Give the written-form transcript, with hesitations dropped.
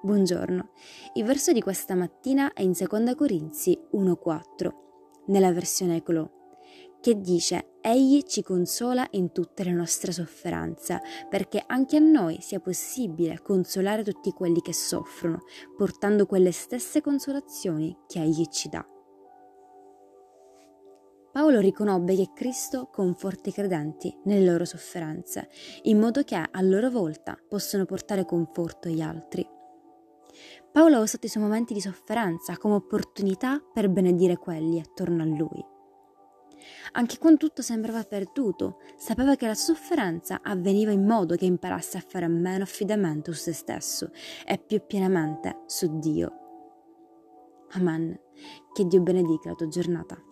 Buongiorno, il verso di questa mattina è in Seconda Corinzi 1,4, nella versione Ecolò, che dice: Egli ci consola in tutte le nostre sofferenze, perché anche a noi sia possibile consolare tutti quelli che soffrono, portando quelle stesse consolazioni che Egli ci dà. Paolo riconobbe che Cristo conforta i credenti nelle loro sofferenze, in modo che a loro volta possono portare conforto agli altri. Paolo ha usato i suoi momenti di sofferenza come opportunità per benedire quelli attorno a lui. Anche quando tutto sembrava perduto, sapeva che la sofferenza avveniva in modo che imparasse a fare meno affidamento su se stesso e più pienamente su Dio. Amen. Che Dio benedica la tua giornata.